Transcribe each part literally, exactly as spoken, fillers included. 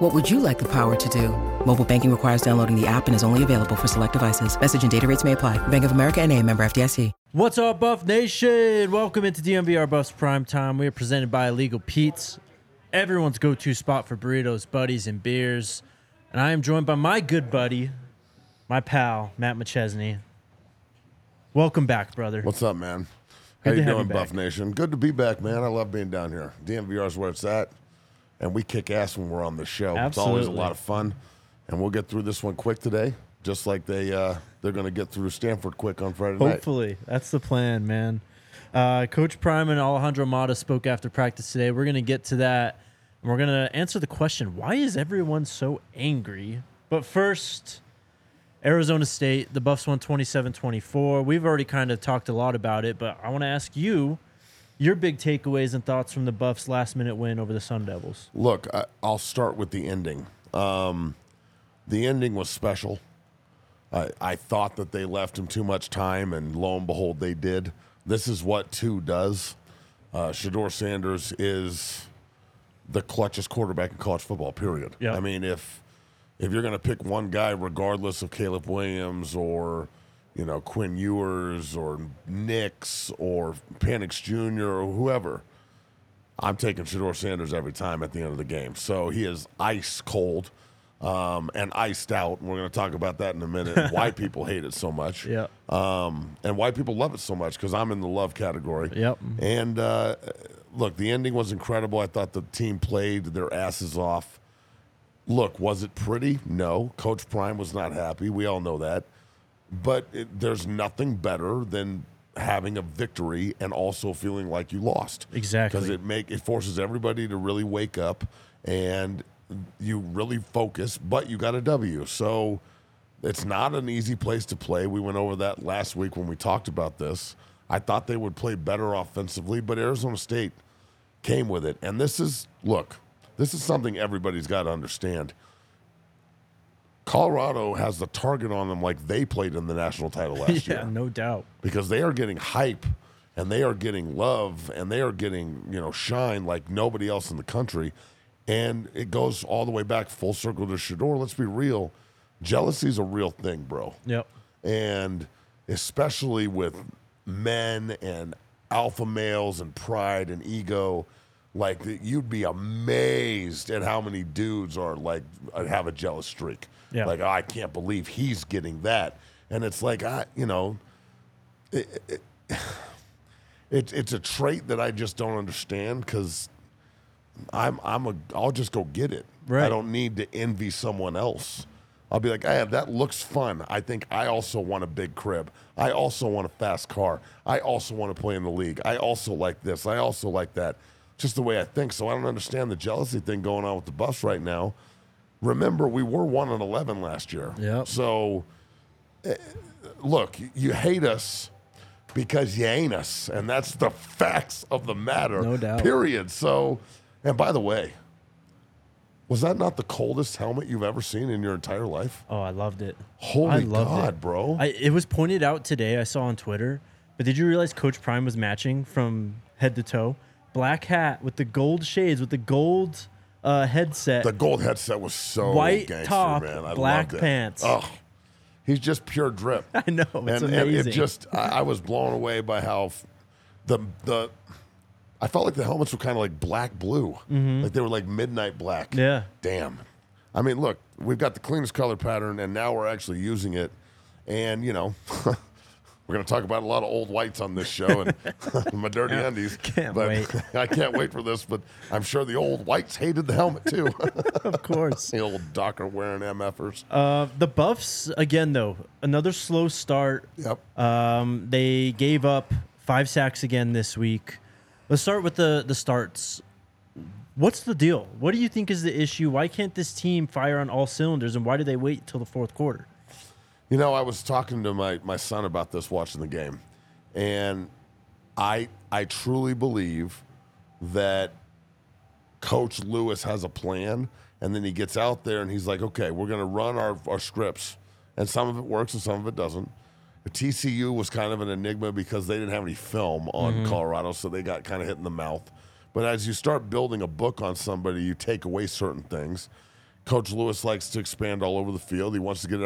What would you like the power to do? Mobile banking requires downloading the app and is only available for select devices. Message and data rates may apply. Bank of America N A, member F D I C. What's up, Buff Nation? Welcome into D M V R Buffs Prime Time. We are presented by Illegal Pete's, everyone's go-to spot for burritos, buddies, and beers. And I am joined by my good buddy, my pal, Matt McChesney. Welcome back, brother. What's up, man? How you doing, Buff Nation? Good to be back, man. I love being down here. D M V R is where it's at, and we kick ass when we're on the show. Absolutely. It's always a lot of fun, and we'll get through this one quick today. Just like they, uh, they're going to get through Stanford quick on Friday night. Hopefully. That's the plan, man. Uh, Coach Prime and Alejandro Mata spoke after practice today. We're going to get to that, and we're going to answer the question, why is everyone so angry? But first, Arizona State, the Buffs won twenty-seven twenty-four. We've already kind of talked a lot about it, but I want to ask you your big takeaways and thoughts from the Buffs' last-minute win over the Sun Devils. Look, I, I'll start with the ending. Um, the ending was special. I, I thought that they left him too much time, and lo and behold, they did. This is what two does. Uh, Shedeur Sanders is the clutchest quarterback in college football, period. Yep. I mean, if if you're going to pick one guy, regardless of Caleb Williams or, you know, Quinn Ewers or Nix or Penix Junior or whoever, I'm taking Shedeur Sanders every time at the end of the game. So he is ice cold. Um, and iced out. We're going to talk about that in a minute, and why people hate it so much. Yeah. Um, and why people love it so much, because I'm in the love category. Yep. And, uh, look, the ending was incredible. I thought the team played their asses off. Look, was it pretty? No. Coach Prime was not happy. We all know that. But it, there's nothing better than having a victory and also feeling like you lost. Exactly. Because it, make, it forces everybody to really wake up and – you really focus, but you got a W. So it's not an easy place to play. We went over that last week when we talked about this. I thought they would play better offensively, but Arizona State came with it. And this is, look, this is something everybody's got to understand. Colorado has the target on them like they played in the national title last yeah, year. Yeah, no doubt. Because they are getting hype, and they are getting love, and they are getting, you know, shine like nobody else in the country. And it goes all the way back full circle to Shedeur. Let's be real. Jealousy's a real thing, bro. Yep. And especially with men and alpha males and pride and ego, like you'd be amazed at how many dudes are like, have a jealous streak. Yep. Like, oh, I can't believe he's getting that. And it's like, I, you know, it, it, it, it's a trait that I just don't understand because – I'm I'm a I'll just go get it. Right. I don't need to envy someone else. I'll be like, ah, that looks fun. I think I also want a big crib. I also want a fast car. I also want to play in the league. I also like this. I also like that. Just the way I think. So I don't understand the jealousy thing going on with the Buffs right now. Remember, we were one and eleven last year. Yeah. So, look, you hate us because you ain't us, and that's the facts of the matter. No doubt. Period. So. And by the way, was that not the coldest helmet you've ever seen in your entire life? Oh, I loved it. Holy I loved God, it. bro. I, it was pointed out today, I saw on Twitter, but did you realize Coach Prime was matching from head to toe? Black hat with the gold shades, with the gold uh, headset. The gold headset was so White gangster, top, man. I black loved pants. Oh, he's just pure drip. I know, it's and, amazing. And it just, I, I was blown away by how f- the the... I felt like the helmets were kind of like black blue. Mm-hmm. Like they were like midnight black. Yeah. Damn. I mean, look, we've got the cleanest color pattern, and now we're actually using it. And, you know, we're going to talk about a lot of old whites on this show and my dirty yeah. undies. Can't but wait. I can't wait for this, but I'm sure the old whites hated the helmet too. Of course. The old Docker wearing MFers. Uh, the Buffs, again, though, another slow start. Yep. Um, they gave up five sacks again this week. Let's start with the, the starts. What's the deal? What do you think is the issue? Why can't this team fire on all cylinders, and why do they wait until the fourth quarter? You know, I was talking to my, my son about this watching the game, And I I truly believe that Coach Lewis has a plan, and then he gets out there and he's like, okay, we're going to run our, our scripts. And some of it works and some of it doesn't. T C U was kind of an enigma because they didn't have any film on mm-hmm. Colorado, so they got kind of hit in the mouth. But as you start building a book on somebody, you take away certain things. Coach Lewis likes to expand all over the field. He wants to get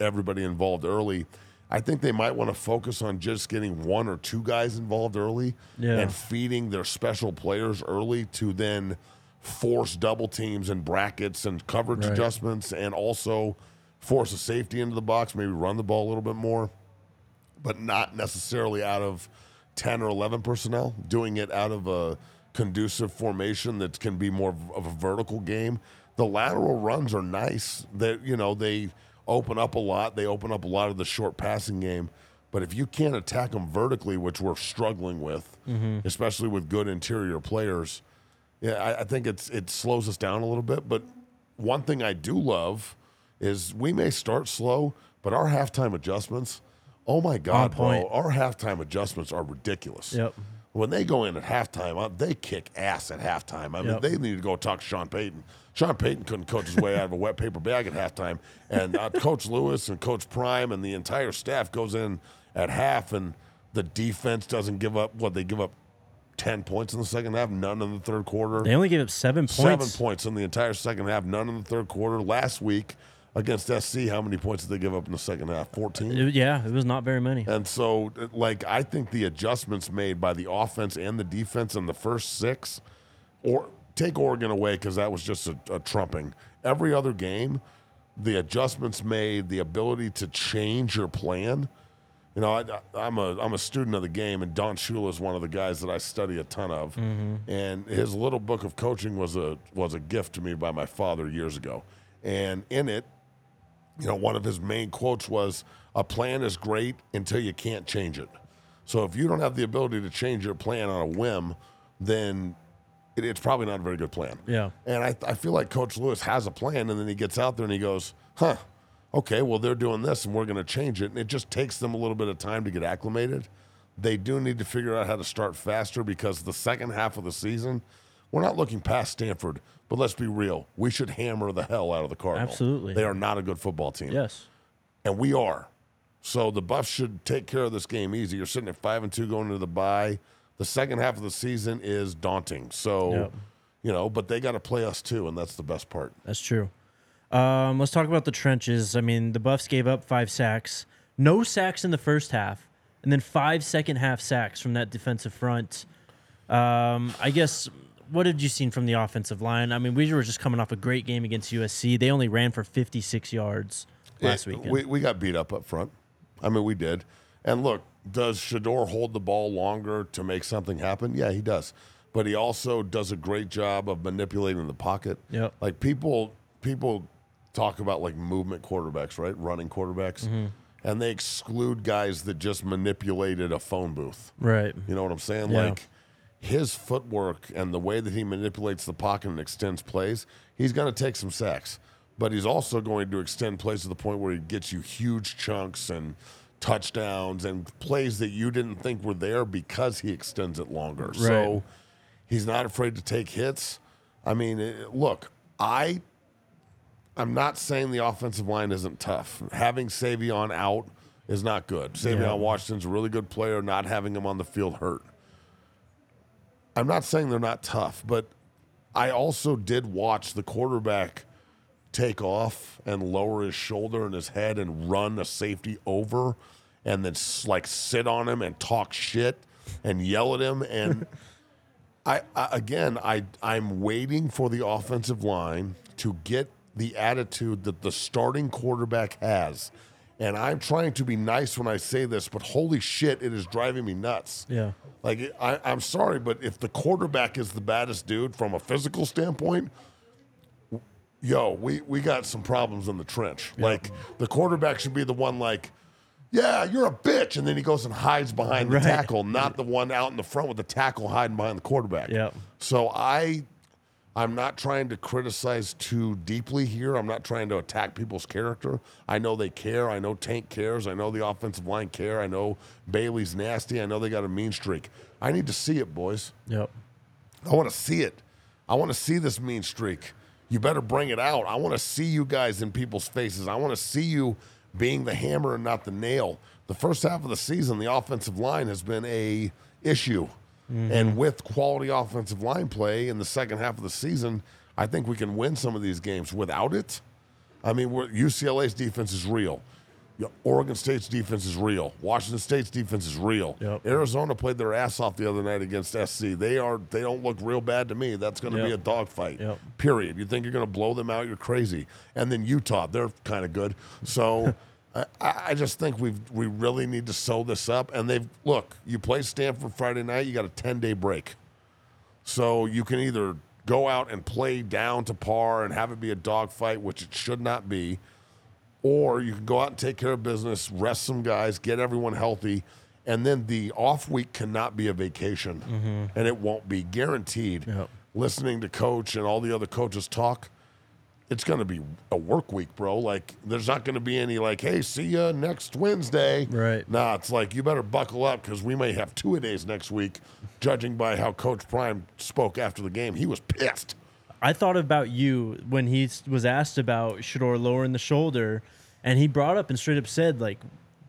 everybody involved early. I think they might want to focus on just getting one or two guys involved early yeah. and feeding their special players early to then force double teams and brackets and coverage right. adjustments, and also force a safety into the box, maybe run the ball a little bit more, but not necessarily out of ten or eleven personnel, doing it out of a conducive formation that can be more of a vertical game. The lateral runs are nice. That, you know, they open up a lot. They open up a lot of the short passing game. But if you can't attack them vertically, which we're struggling with, mm-hmm. especially with good interior players, yeah, I, I think it's it slows us down a little bit. But one thing I do love is we may start slow, but our halftime adjustments, oh my God, bro, our halftime adjustments are ridiculous. Yep. When they go in at halftime, they kick ass at halftime. I mean, yep. they need to go talk to Sean Payton. Sean Payton couldn't coach his way out of a wet paper bag at halftime. And uh, Coach Lewis and Coach Prime and the entire staff goes in at half, and the defense doesn't give up, what, they give up ten points in the second half, none in the third quarter. They only gave up seven points. Seven points in the entire second half, none in the third quarter. Last week against S C, how many points did they give up in the second half? fourteen? Yeah, it was not very many. And so, like, I think the adjustments made by the offense and the defense in the first six, or take Oregon away because that was just a, a trumping. Every other game, the adjustments made, the ability to change your plan. You know, I, I'm a I'm a student of the game, and Don Shula is one of the guys that I study a ton of. Mm-hmm. And his little book of coaching was a was a gift to me by my father years ago. And in it, you know, one of his main quotes was, a plan is great until you can't change it. So if you don't have the ability to change your plan on a whim, then it, it's probably not a very good plan. Yeah. And I, I feel like Coach Lewis has a plan, and then he gets out there and he goes, huh, okay, well, they're doing this, and we're going to change it. And it just takes them a little bit of time to get acclimated. They do need to figure out how to start faster, because the second half of the season, we're not looking past Stanford. But let's be real. We should hammer the hell out of the Cardinals. Absolutely. They are not a good football team. Yes. And we are. So the Buffs should take care of this game easy. You're sitting at five and two going into the bye. The second half of the season is daunting. So, yep. you know, but they got to play us too, and that's the best part. That's true. Um, let's talk about the trenches. I mean, the Buffs gave up five sacks. No sacks in the first half, and then five second-half sacks from that defensive front. Um, I guess... What have you seen from the offensive line? I mean, we were just coming off a great game against U S C. They only ran for fifty-six yards last it, weekend. We, we got beat up up front. I mean, we did. And look, does Shedeur hold the ball longer to make something happen? Yeah, he does. But he also does a great job of manipulating the pocket. Yep. Like, people people talk about, like, movement quarterbacks, right? Running quarterbacks. Mm-hmm. And they exclude guys that just manipulated a phone booth. Right. You know what I'm saying? Yeah. Like, his footwork and the way that he manipulates the pocket and extends plays, he's going to take some sacks. But he's also going to extend plays to the point where he gets you huge chunks and touchdowns and plays that you didn't think were there because he extends it longer. Right. So he's not afraid to take hits. I mean, it, look, I, I'm not saying the offensive line isn't tough. Having Savion out is not good. Savion yeah. Washington's a really good player. Not having him on the field hurt. I'm not saying they're not tough, but I also did watch the quarterback take off and lower his shoulder and his head and run a safety over and then, like, sit on him and talk shit and yell at him. And, I, I again, I, I'm waiting for the offensive line to get the attitude that the starting quarterback has. And I'm trying to be nice when I say this, but holy shit, it is driving me nuts. Yeah. Like, I, I'm sorry, but if the quarterback is the baddest dude from a physical standpoint, yo, we, we got some problems in the trench. Yeah. Like, the quarterback should be the one, like, yeah, you're a bitch. And then he goes and hides behind right. the tackle, not the one out in the front with the tackle hiding behind the quarterback. Yeah. So I I'm not trying to criticize too deeply here. I'm not trying to attack people's character. I know they care. I know Tank cares. I know the offensive line care. I know Bailey's nasty. I know they got a mean streak. I need to see it, boys. Yep. I want to see it. I want to see this mean streak. You better bring it out. I want to see you guys in people's faces. I want to see you being the hammer and not the nail. The first half of the season, the offensive line has been a issue. Mm-hmm. And with quality offensive line play in the second half of the season, I think we can win some of these games. Without it, I mean, we're, U C L A's defense is real. Oregon State's defense is real. Washington State's defense is real. Yep. Arizona played their ass off the other night against S C. They are they don't look real bad to me. That's going to yep. be a dogfight, yep. period. You think you're going to blow them out, you're crazy. And then Utah, they're kind of good. So I, I just think we we really need to sew this up. And they've look, you play Stanford Friday night, you got a ten-day break. So you can either go out and play down to par and have it be a dogfight, which it should not be, or you can go out and take care of business, rest some guys, get everyone healthy, and then the off week cannot be a vacation, mm-hmm. and it won't be guaranteed. Yep. Listening to Coach and all the other coaches talk, it's going to be a work week, bro. Like, there's not going to be any like, hey, see ya next Wednesday. Right. Nah, it's like, you better buckle up because we may have two-a-days next week, judging by how Coach Prime spoke after the game. He was pissed. I thought about you when he was asked about Shedeur lowering the shoulder, and he brought up and straight up said, like,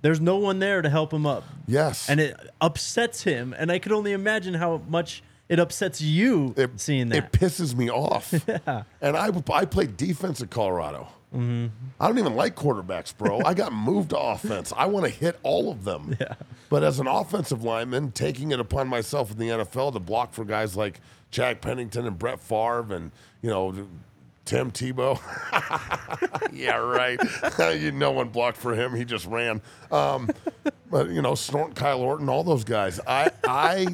there's no one there to help him up. Yes. And it upsets him, and I could only imagine how much it upsets you it, seeing that. It pisses me off. Yeah. And I, I played defense at Colorado. Mm-hmm. I don't even like quarterbacks, bro. I got moved to offense. I want to hit all of them. Yeah. But as an offensive lineman, taking it upon myself in the N F L to block for guys like Jack Pennington and Brett Favre and, you know, Tim Tebow. Yeah, right. You, no one blocked for him. He just ran. Um, but, you know, Snort, Kyle Orton, all those guys. I, I,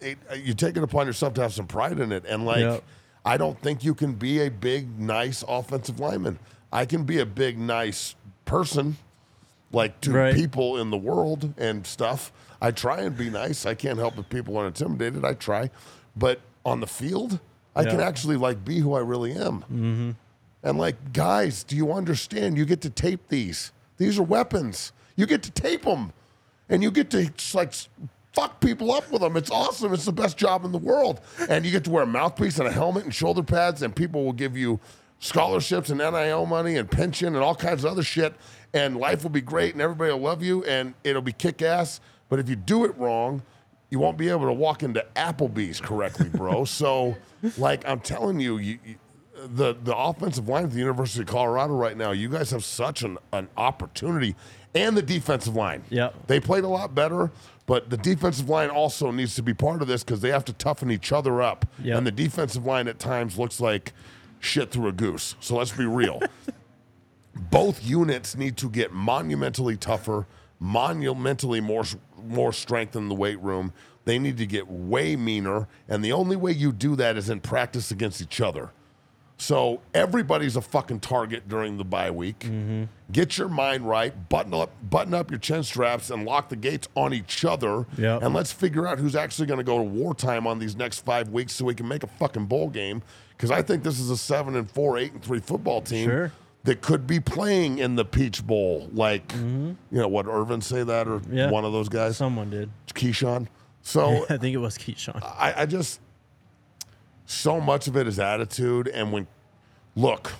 it, you take it upon yourself to have some pride in it. And, like, yep. I don't think you can be a big, nice offensive lineman. I can be a big, nice person, like to right. people in the world and stuff. I try and be nice. I can't help if people are intimidated. I try. But on the field, I yeah. can actually, like, be who I really am. Mm-hmm. And, like, guys, do you understand? You get to tape these. These are weapons. You get to tape them. And you get to, like, fuck people up with them. It's awesome. It's the best job in the world. And you get to wear a mouthpiece and a helmet and shoulder pads, and people will give you scholarships and N I L money and pension and all kinds of other shit, and life will be great, and everybody will love you, and it'll be kick-ass. But if you do it wrong, you won't be able to walk into Applebee's correctly, bro. So, like, I'm telling you, you, you the, the offensive line at the University of Colorado right now, you guys have such an, an opportunity. And the defensive line. Yep. They played a lot better. But the defensive line also needs to be part of this because they have to toughen each other up. Yep. And the defensive line at times looks like shit through a goose. So let's be real. Both units need to get monumentally tougher, monumentally more, more strength in the weight room. They need to get way meaner. And the only way you do that is in practice against each other. So everybody's a fucking target during the bye week. Mm-hmm. Get your mind right, button up button up your chin straps, and lock the gates on each other. Yep. And let's figure out who's actually going to go to wartime on these next five weeks so we can make a fucking bowl game. Because I think this is a seven and four, eight and three football team sure. that could be playing in the Peach Bowl. Like, mm-hmm. you know, what, Irvin say that or yeah. one of those guys? Someone did. Keyshawn. So I think it was Keyshawn. I, I just... So much of it is attitude, and when, look,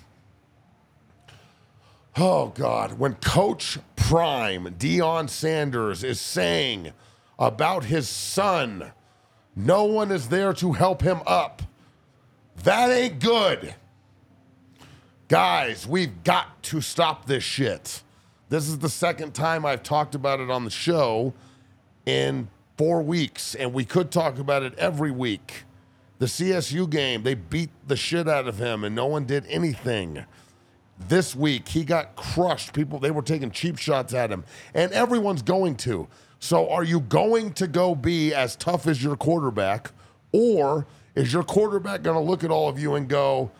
oh, God, when Coach Prime, Deion Sanders, is saying about his son, no one is there to help him up, that ain't good. Guys, we've got to stop this shit. This is the second time I've talked about it on the show in four weeks, and we could talk about it every week. The C S U game, they beat the shit out of him, and no one did anything. This week, he got crushed. People, they were taking cheap shots at him, and everyone's going to. So are you going to go be as tough as your quarterback, or is your quarterback going to look at all of you and go,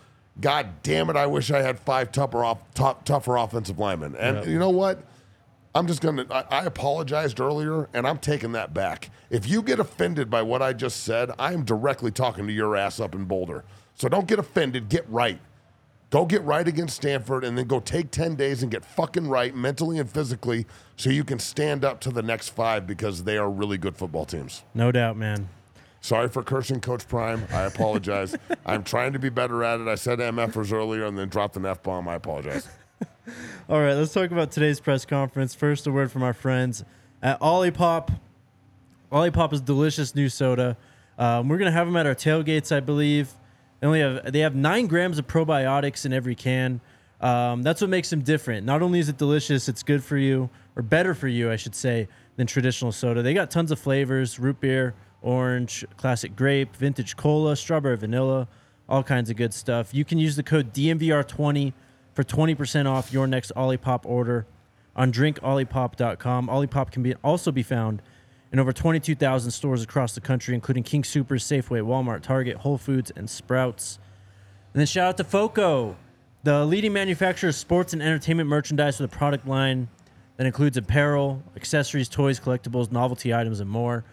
God damn it, I wish I had five tougher, off, tough, tougher offensive linemen? And yeah. you know what? I'm just going to, I apologized earlier, and I'm taking that back. If you get offended by what I just said, I'm directly talking to your ass up in Boulder. So don't get offended. Get right. Go get right against Stanford, and then go take ten days and get fucking right mentally and physically so you can stand up to the next five, because they are really good football teams. No doubt, man. Sorry for cursing Coach Prime. I apologize. I'm trying to be better at it. I said MFers earlier and then dropped an F-bomb. I apologize. All right, let's talk about today's press conference. First, a word from our friends at Olipop. Olipop is delicious new soda. Um, we're going to have them at our tailgates, I believe. They only have they have nine grams of probiotics in every can. Um, that's what makes them different. Not only is it delicious, it's good for you, or better for you, I should say, than traditional soda. They got tons of flavors: root beer, orange, classic grape, vintage cola, strawberry vanilla, all kinds of good stuff. You can use the code D M V R twenty for twenty percent off your next Olipop order on drink olipop dot com. Olipop can be also be found in over twenty-two thousand stores across the country, including King Soopers, Safeway, Walmart, Target, Whole Foods, and Sprouts. And then shout out to FOCO, the leading manufacturer of sports and entertainment merchandise, with a product line that includes apparel, accessories, toys, collectibles, novelty items, and more.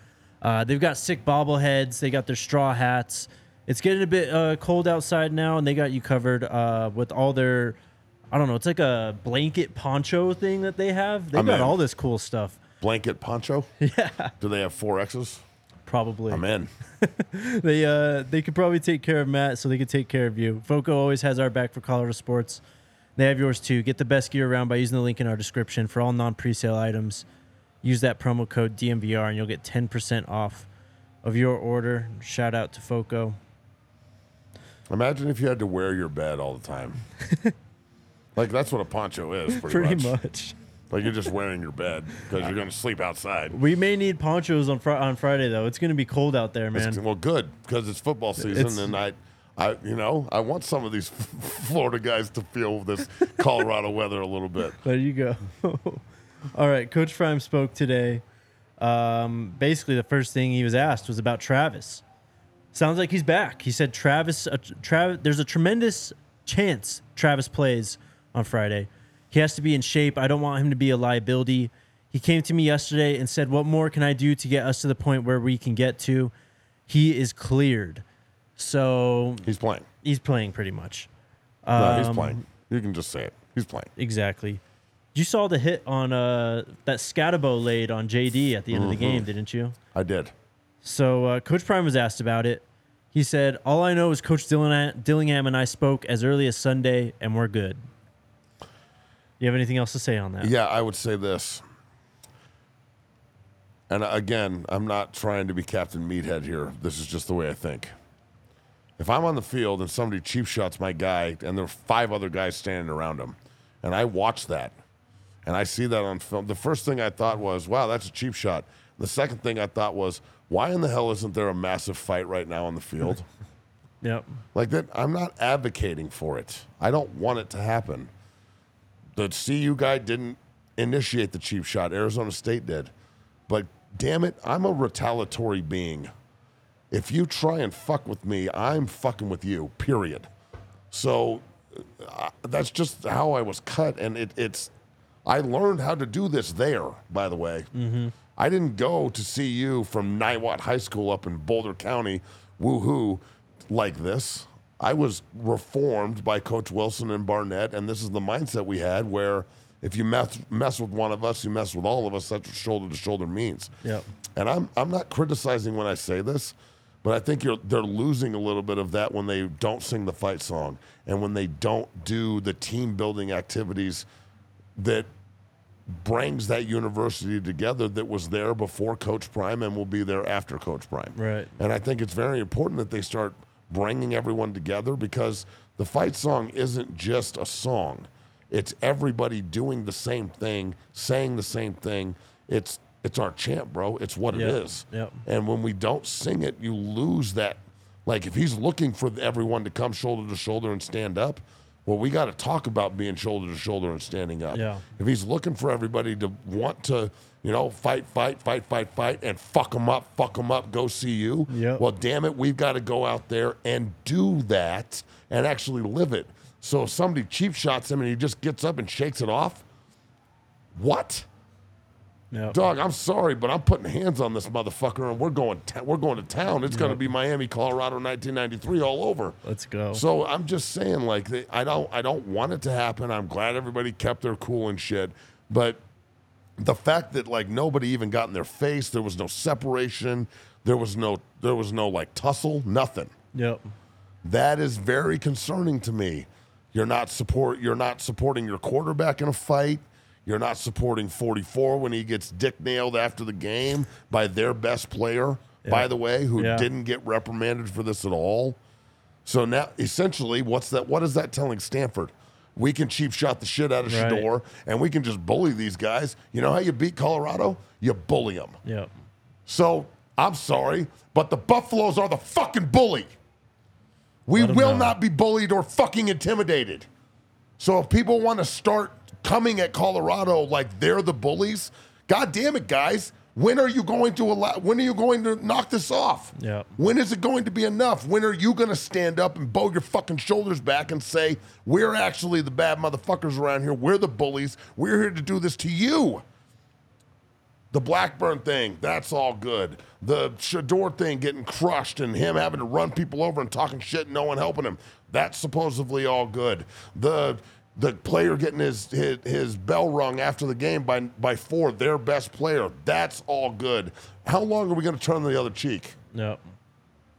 Uh, they've got sick bobbleheads. They got their straw hats. It's getting a bit uh, cold outside now, and they got you covered uh, with all their, I don't know, it's like a blanket poncho thing that they have. They've I'm got in. all this cool stuff. Blanket poncho? Yeah. Do they have four X's? Probably. I'm in. they uh, they could probably take care of Matt, so they could take care of you. FOCO always has our back for Colorado sports. They have yours too. Get the best gear around by using the link in our description for all non-presale items. Use that promo code D M V R and you'll get ten percent off of your order. Shout out to FOCO. Imagine if you had to wear your bed all the time. Like, that's what a poncho is, pretty, pretty much. Pretty much. Like, you're just wearing your bed because you're going to sleep outside. We may need ponchos on fr- on Friday, though. It's going to be cold out there, man. It's, well, good, because it's football season, it's, and I... I, you know, I want some of these Florida guys to feel this Colorado weather a little bit. There you go. All right, Coach Prime spoke today. Um, basically, the first thing he was asked was about Travis. Sounds like he's back. He said Travis, uh, Travis, there's a tremendous chance Travis plays on Friday. He has to be in shape. I don't want him to be a liability. He came to me yesterday and said, what more can I do to get us to the point where we can get to? He is cleared. So he's playing. He's playing pretty much. Um, no, he's playing. You can just say it. He's playing. Exactly. You saw the hit on uh, that Scatabo laid on J D at the end mm-hmm. of the game, didn't you? I did. So uh, Coach Prime was asked about it. He said, all I know is Coach Dillingham and I spoke as early as Sunday, and we're good. You have anything else to say on that? Yeah, I would say this. And again, I'm not trying to be Captain Meathead here. This is just the way I think. If I'm on the field and somebody cheap shots my guy, and there are five other guys standing around him, and I watch that, and I see that on film, the first thing I thought was, wow, that's a cheap shot. The second thing I thought was, why in the hell isn't there a massive fight right now on the field? Yep. Like that, I'm not advocating for it. I don't want it to happen. The C U guy didn't initiate the cheap shot. Arizona State did. But damn it, I'm a retaliatory being. If you try and fuck with me, I'm fucking with you, period. So uh, that's just how I was cut, and it, it's... I learned how to do this there, by the way. Mm-hmm. I didn't go to C U from Niwot High School up in Boulder County, woohoo, like this. I was reformed by Coach Wilson and Barnett, and this is the mindset we had, where if you mess, mess with one of us, you mess with all of us. That's what shoulder-to-shoulder means. Yep. And I'm I'm not criticizing when I say this, but I think you're they're losing a little bit of that when they don't sing the fight song and when they don't do the team-building activities that brings that university together that was there before Coach Prime and will be there after Coach Prime. Right. And I think it's very important that they start bringing everyone together, because the fight song isn't just a song. It's everybody doing the same thing, saying the same thing. It's it's our chant, bro. It's what yep. it is. Yep. And when we don't sing it, you lose that. Like, if he's looking for everyone to come shoulder to shoulder and stand up, well, we got to talk about being shoulder to shoulder and standing up. Yeah. If he's looking for everybody to want to, you know, fight, fight, fight, fight, fight, and fuck them up, fuck them up, go see you, yep. well, damn it, we've got to go out there and do that and actually live it. So if somebody cheap shots him and he just gets up and shakes it off, what? Yep. Dog, I'm sorry, but I'm putting hands on this motherfucker, and we're going t- we're going to town. It's yep. going to be Miami, Colorado, nineteen ninety-three all over. Let's go. So I'm just saying, like, they, I don't I don't want it to happen. I'm glad everybody kept their cool and shit, but the fact that, like, nobody even got in their face, there was no separation, there was no there was no like tussle, nothing. Yep. That is very concerning to me. You're not support. You're not supporting your quarterback in a fight. You're not supporting forty-four when he gets dick nailed after the game by their best player, yeah. by the way, who yeah. didn't get reprimanded for this at all. So now, essentially, what's that? What is that telling Stanford? We can cheap shot the shit out of right. Shedeur, and we can just bully these guys. You know how you beat Colorado? You bully them. Yeah. So I'm sorry, but the Buffaloes are the fucking bully. We will know. not be bullied or fucking intimidated. So if people want to start coming at Colorado like they're the bullies, God damn it, guys. When are you going to allow, when are you going to knock this off? Yeah. When is it going to be enough? When are you going to stand up and bow your fucking shoulders back and say, we're actually the bad motherfuckers around here. We're the bullies. We're here to do this to you. The Blackburn thing, that's all good. The Shedeur thing getting crushed and him having to run people over and talking shit and no one helping him, that's supposedly all good. The the player getting his his, his bell rung after the game by, by four, their best player, that's all good. How long are we going to turn the other cheek? No.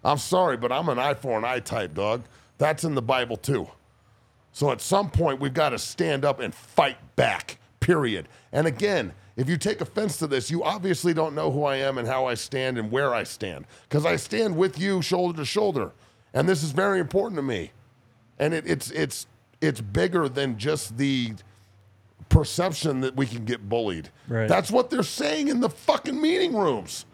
I'm sorry, but I'm an eye for an eye type, dog. That's in the Bible too. So at some point, we've got to stand up and fight back, period. And again, if you take offense to this, you obviously don't know who I am and how I stand and where I stand, because I stand with you shoulder to shoulder, and this is very important to me. And it, it's it's it's bigger than just the perception that we can get bullied. Right. That's what they're saying in the fucking meeting rooms.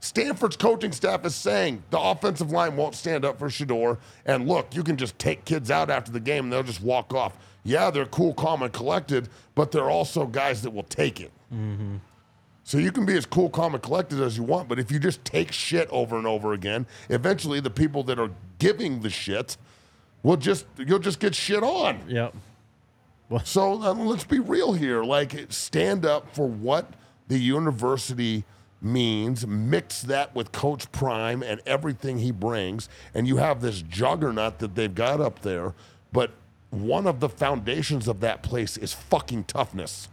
Stanford's coaching staff is saying the offensive line won't stand up for Shedeur, and look, you can just take kids out after the game and they'll just walk off. Yeah, they're cool, calm, and collected, but they're also guys that will take it. Mm-hmm. So you can be as cool, calm, and collected as you want, but if you just take shit over and over again, eventually the people that are giving the shit will just you'll just get shit on. Yep. Well. So um, let's be real here. Like, stand up for what the university means, mix that with Coach Prime and everything he brings, and you have this juggernaut that they've got up there, but one of the foundations of that place is fucking toughness,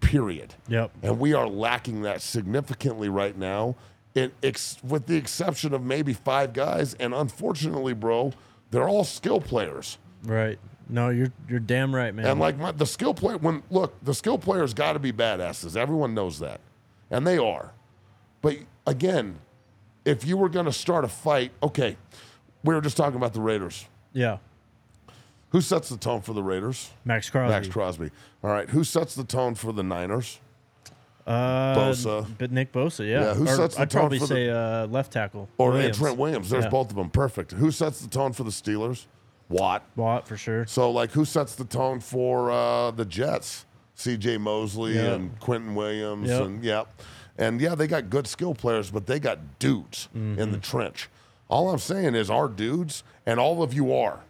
period. Yep. And we are lacking that significantly right now, it, ex- with the exception of maybe five guys. And unfortunately, bro, they're all skill players. Right. No, you're you're damn right, man. And like my, the skill player, when look, the skill players got to be badasses. Everyone knows that, and they are. But again, if you were going to start a fight, okay, we were just talking about the Raiders. Yeah. Who sets the tone for the Raiders? Max Crosby. Max Crosby. All right. Who sets the tone for the Niners? Uh, Bosa. But Nick Bosa, yeah. yeah. Who or sets the I'd tone probably for say the, uh, left tackle. Or Williams. Trent Williams. There's yeah. both of them. Perfect. Who sets the tone for the Steelers? Watt. Watt, for sure. So, like, who sets the tone for uh, the Jets? C J Mosley yep. and Quentin Williams. Yep. And, yeah. and, yeah, they got good skill players, but they got dudes mm-hmm. in the trench. All I'm saying is our dudes, and all of you are.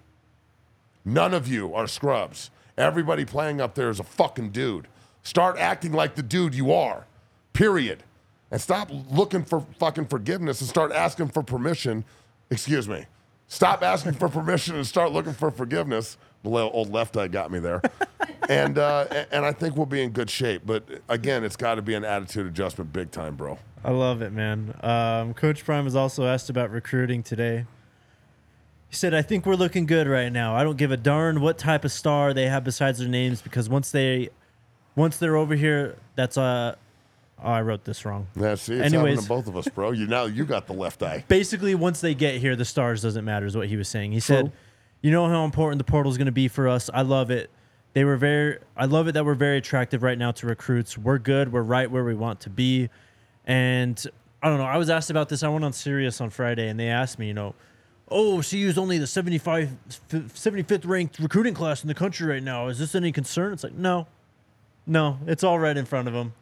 None of you are scrubs. Everybody playing up there is a fucking dude. Start acting like the dude you are, period. And stop looking for fucking forgiveness and start asking for permission. Excuse me. Stop asking for permission and start looking for forgiveness. The old left eye got me there. and uh, and I think we'll be in good shape. But, again, it's got to be an attitude adjustment big time, bro. I love it, man. Um, Coach Prime was also asked about recruiting today. He said, I think we're looking good right now. I don't give a darn what type of star they have besides their names, because once, they, once they're over here, that's uh, – oh, I wrote this wrong. Yeah, see, it's Anyways, happening to both of us, bro. You Now you got the left eye. Basically, once they get here, the stars doesn't matter is what he was saying. He True. said, you know how important the portal is going to be for us. I love it. They were very. I love it that we're very attractive right now to recruits. We're good. We're right where we want to be. And I don't know. I was asked about this. I went on Sirius on Friday, and they asked me, you know, oh, C U's only the seventy-fifth ranked recruiting class in the country right now. Is this any concern? It's like, no. No, it's all right in front of them.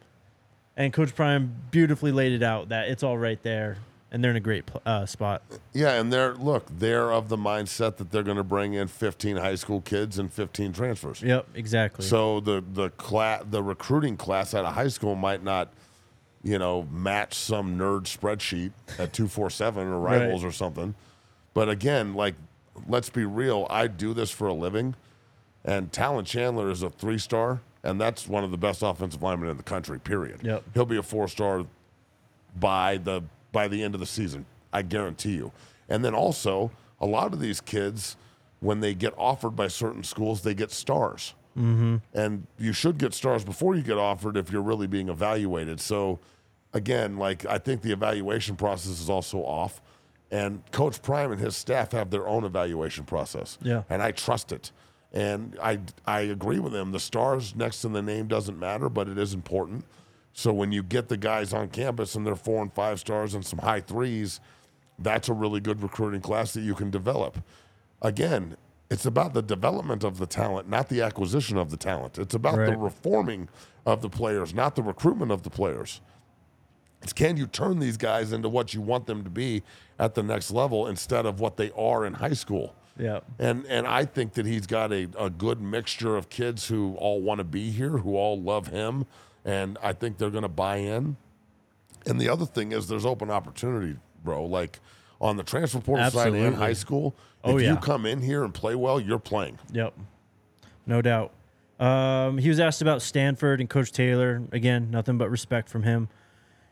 And Coach Prime beautifully laid it out that it's all right there. And they're in a great uh, spot. Yeah, and they're look, they're of the mindset that they're going to bring in fifteen high school kids and fifteen transfers. Yep, exactly. So the the class, the recruiting class out of high school might not, you know, match some nerd spreadsheet at two forty-seven or Rivals right. or something. But again, like, let's be real. I do this for a living, and Talon Chandler is a three-star, and that's one of the best offensive linemen in the country. Period. Yep. He'll be a four-star by the. by the end of the season, I guarantee you. And then also, a lot of these kids, when they get offered by certain schools, they get stars. Mm-hmm. And you should get stars before you get offered if you're really being evaluated. So, again, like, I think the evaluation process is also off. And Coach Prime and his staff have their own evaluation process. Yeah. And I trust it. And I, I agree with him. The stars next to the name doesn't matter, but it is important. So when you get the guys on campus and they're four and five stars and some high threes, that's a really good recruiting class that you can develop. Again, it's about the development of the talent, not the acquisition of the talent. It's about right. the reforming of the players, not the recruitment of the players. It's can you turn these guys into what you want them to be at the next level instead of what they are in high school? Yeah. And and I think that he's got a, a good mixture of kids who all want to be here, who all love him. And I think they're going to buy in. And the other thing is there's open opportunity, bro. Like, on the transfer portal Absolutely. Side and high school, oh, if yeah. you come in here and play well, you're playing. Yep. No doubt. Um, he was asked about Stanford and Coach Taylor. Again, nothing but respect from him.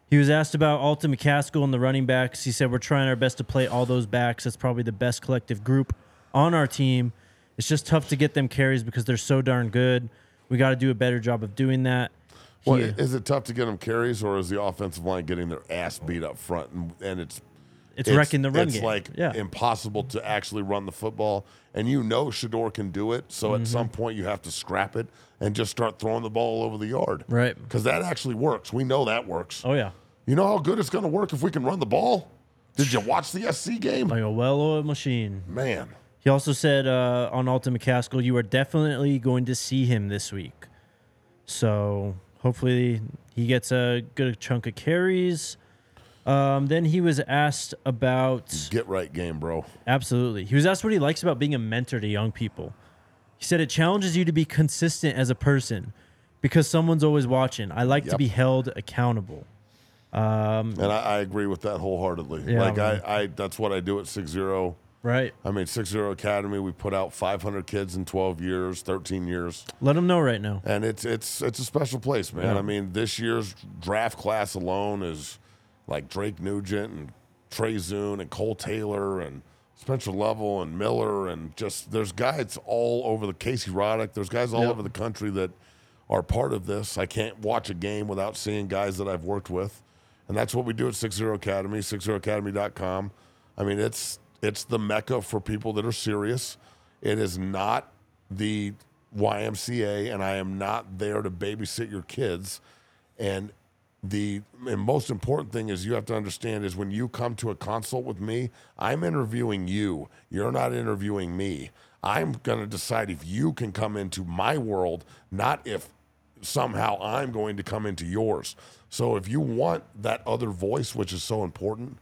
He was asked about Alton McCaskill and the running backs. He said, we're trying our best to play all those backs. That's probably the best collective group on our team. It's just tough to get them carries because they're so darn good. We got to do a better job of doing that. Well, yeah. Is it tough to get them carries, or is the offensive line getting their ass beat up front, and, and it's, it's it's wrecking the run it's game? It's like yeah. impossible to actually run the football, and you know Shedeur can do it. So mm-hmm. at some point you have to scrap it and just start throwing the ball all over the yard, right? Because that actually works. We know that works. Oh yeah. You know how good it's going to work if we can run the ball. Did you watch the S C game? Like a well-oiled machine, man. He also said uh, on Alton McCaskill, you are definitely going to see him this week. So. Hopefully he gets a good chunk of carries. Um, then he was asked about... Get right game, bro. Absolutely. He was asked what he likes about being a mentor to young people. He said it challenges you to be consistent as a person because someone's always watching. I like yep. to be held accountable. Um, and I, I agree with that wholeheartedly. Yeah, like right. I, I, that's what I do at Six Zero. Right. I mean, Six Zero Academy, we put out five hundred kids in twelve years, thirteen years. Let them know right now. And it's it's it's a special place, man. Yeah. I mean, this year's draft class alone is like Drake Nugent and Trey Zoon and Cole Taylor and Spencer Lovell and Miller, and just there's guys all over the Casey Roddick. There's guys all yep. over the country that are part of this. I can't watch a game without seeing guys that I've worked with. And that's what we do at Six Zero Academy, six zero academy dot com. I mean, it's... It's the mecca for people that are serious. It is not the Y M C A, and I am not there to babysit your kids. And the and most important thing is you have to understand is when you come to a consult with me, I'm interviewing you. You're not interviewing me. I'm going to decide if you can come into my world, not if somehow I'm going to come into yours. So if you want that other voice, which is so important,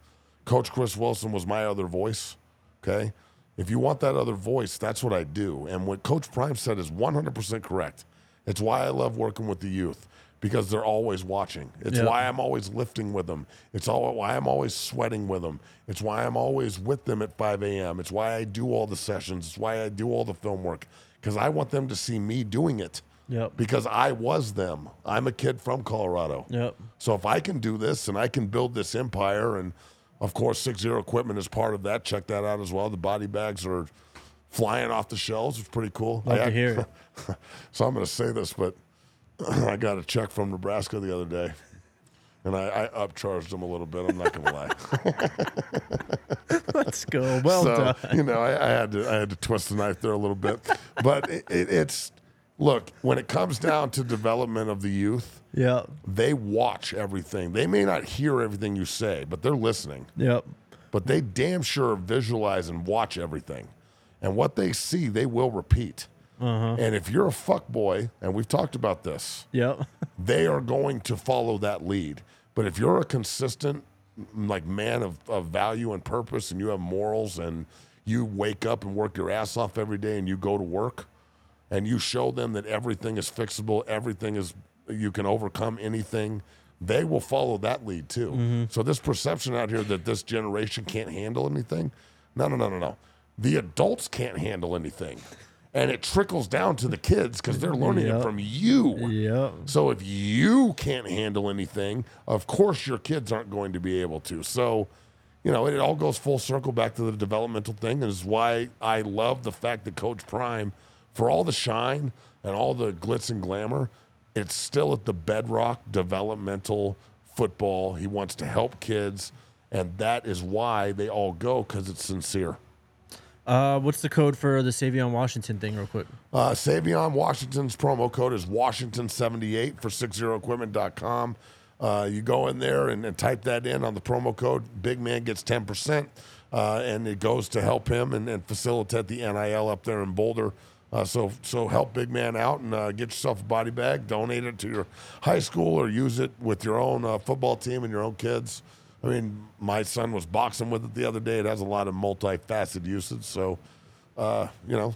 Coach Chris Wilson was my other voice, okay? If you want that other voice, that's what I do. And what Coach Prime said is one hundred percent correct. It's why I love working with the youth, because they're always watching. It's yep. why I'm always lifting with them. It's all why I'm always sweating with them. It's why I'm always with them at five a.m. It's why I do all the sessions. It's why I do all the film work, because I want them to see me doing it. Yep. Because I was them. I'm a kid from Colorado. Yep. So if I can do this and I can build this empire, and of course, Six Zero equipment is part of that. Check that out as well. The body bags are flying off the shelves. It's pretty cool. Love I to hear it. So I'm going to say this, but I got a check from Nebraska the other day, and I, I upcharged them a little bit. I'm not going to lie. Let's go. Well so, done. You know, I, I had to I had to twist the knife there a little bit, but it, it, it's look when it comes down to development of the youth. Yeah, they watch everything. They may not hear everything you say, but they're listening. Yep. But they damn sure visualize and watch everything. And what they see, they will repeat. Uh-huh. And if you're a fuckboy, and we've talked about this, yep. they are going to follow that lead. But if you're a consistent like man of, of value and purpose, and you have morals, and you wake up and work your ass off every day, and you go to work, and you show them that everything is fixable, everything is, you can overcome anything, they will follow that lead too. Mm-hmm. So this perception out here that this generation can't handle anything, no, no, no, no, no. The adults can't handle anything. And it trickles down to the kids because they're learning yep. it from you. Yep. So if you can't handle anything, of course your kids aren't going to be able to. So, you know, it, it all goes full circle back to the developmental thing. And is why I love the fact that Coach Prime, for all the shine and all the glitz and glamour, it's still at the bedrock developmental football. He wants to help kids, and that is why they all go, because it's sincere. Uh, what's the code for the Savion Washington thing real quick? Uh, Savion Washington's promo code is Washington seventy-eight for six zero equipment dot com. Uh, you go in there and, and type that in on the promo code. Big man gets ten percent, uh, and it goes to help him and, and facilitate the N I L up there in Boulder. Uh, so so help Big Man out and uh, get yourself a body bag. Donate it to your high school or use it with your own uh, football team and your own kids. I mean, my son was boxing with it the other day. It has a lot of multifaceted usage. So, uh, you know,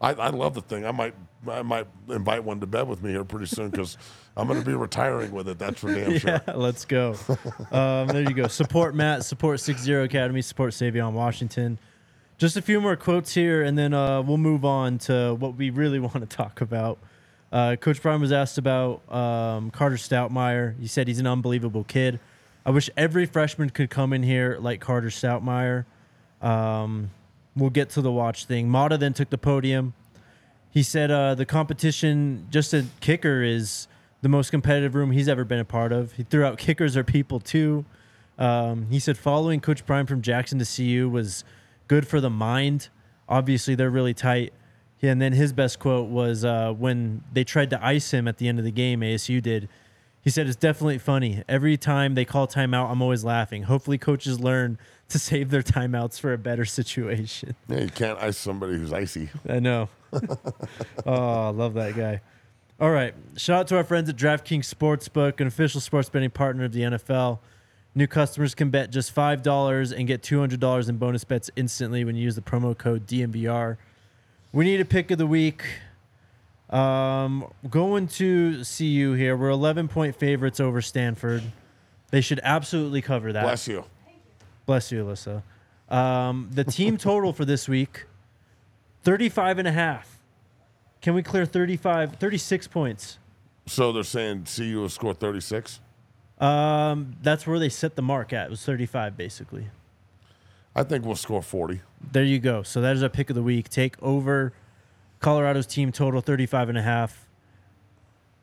I, I love the thing. I might I might invite one to bed with me here pretty soon because I'm going to be retiring with it. That's for damn yeah, sure. Yeah, let's go. um, there you go. Support Matt. Support Six Zero Academy. Support Savion Washington. Just a few more quotes here, and then uh, we'll move on to what we really want to talk about. Uh, Coach Prime was asked about um, Carter Stoutmeyer. He said he's an unbelievable kid. I wish every freshman could come in here like Carter Stoutmeyer. Um, we'll get to the watch thing. Mata then took the podium. He said uh, the competition, just a kicker, is the most competitive room he's ever been a part of. He threw out kickers are people too. Um, he said following Coach Prime from Jackson to C U was good for the mind. Obviously, they're really tight. Yeah, and then his best quote was uh, when they tried to ice him at the end of the game, A S U did. He said, it's definitely funny. Every time they call timeout, I'm always laughing. Hopefully coaches learn to save their timeouts for a better situation. Yeah, you can't ice somebody who's icy. I know. Oh, I love that guy. All right. Shout out to our friends at DraftKings Sportsbook, an official sports betting partner of the N F L. New customers can bet just five dollars and get two hundred dollars in bonus bets instantly when you use the promo code D M V R. We need a pick of the week. Um, going to C U here. We're eleven point favorites over Stanford. They should absolutely cover that. Bless you. Bless you, Alyssa. Um, the team total for this week, thirty-five and a half. Can we clear thirty-five, thirty-six points? So they're saying C U will score thirty-six? Um, that's where they set the mark at. It was thirty-five, basically. I think we'll score forty. There you go. So that is our pick of the week. Take over Colorado's team total, thirty-five and a half.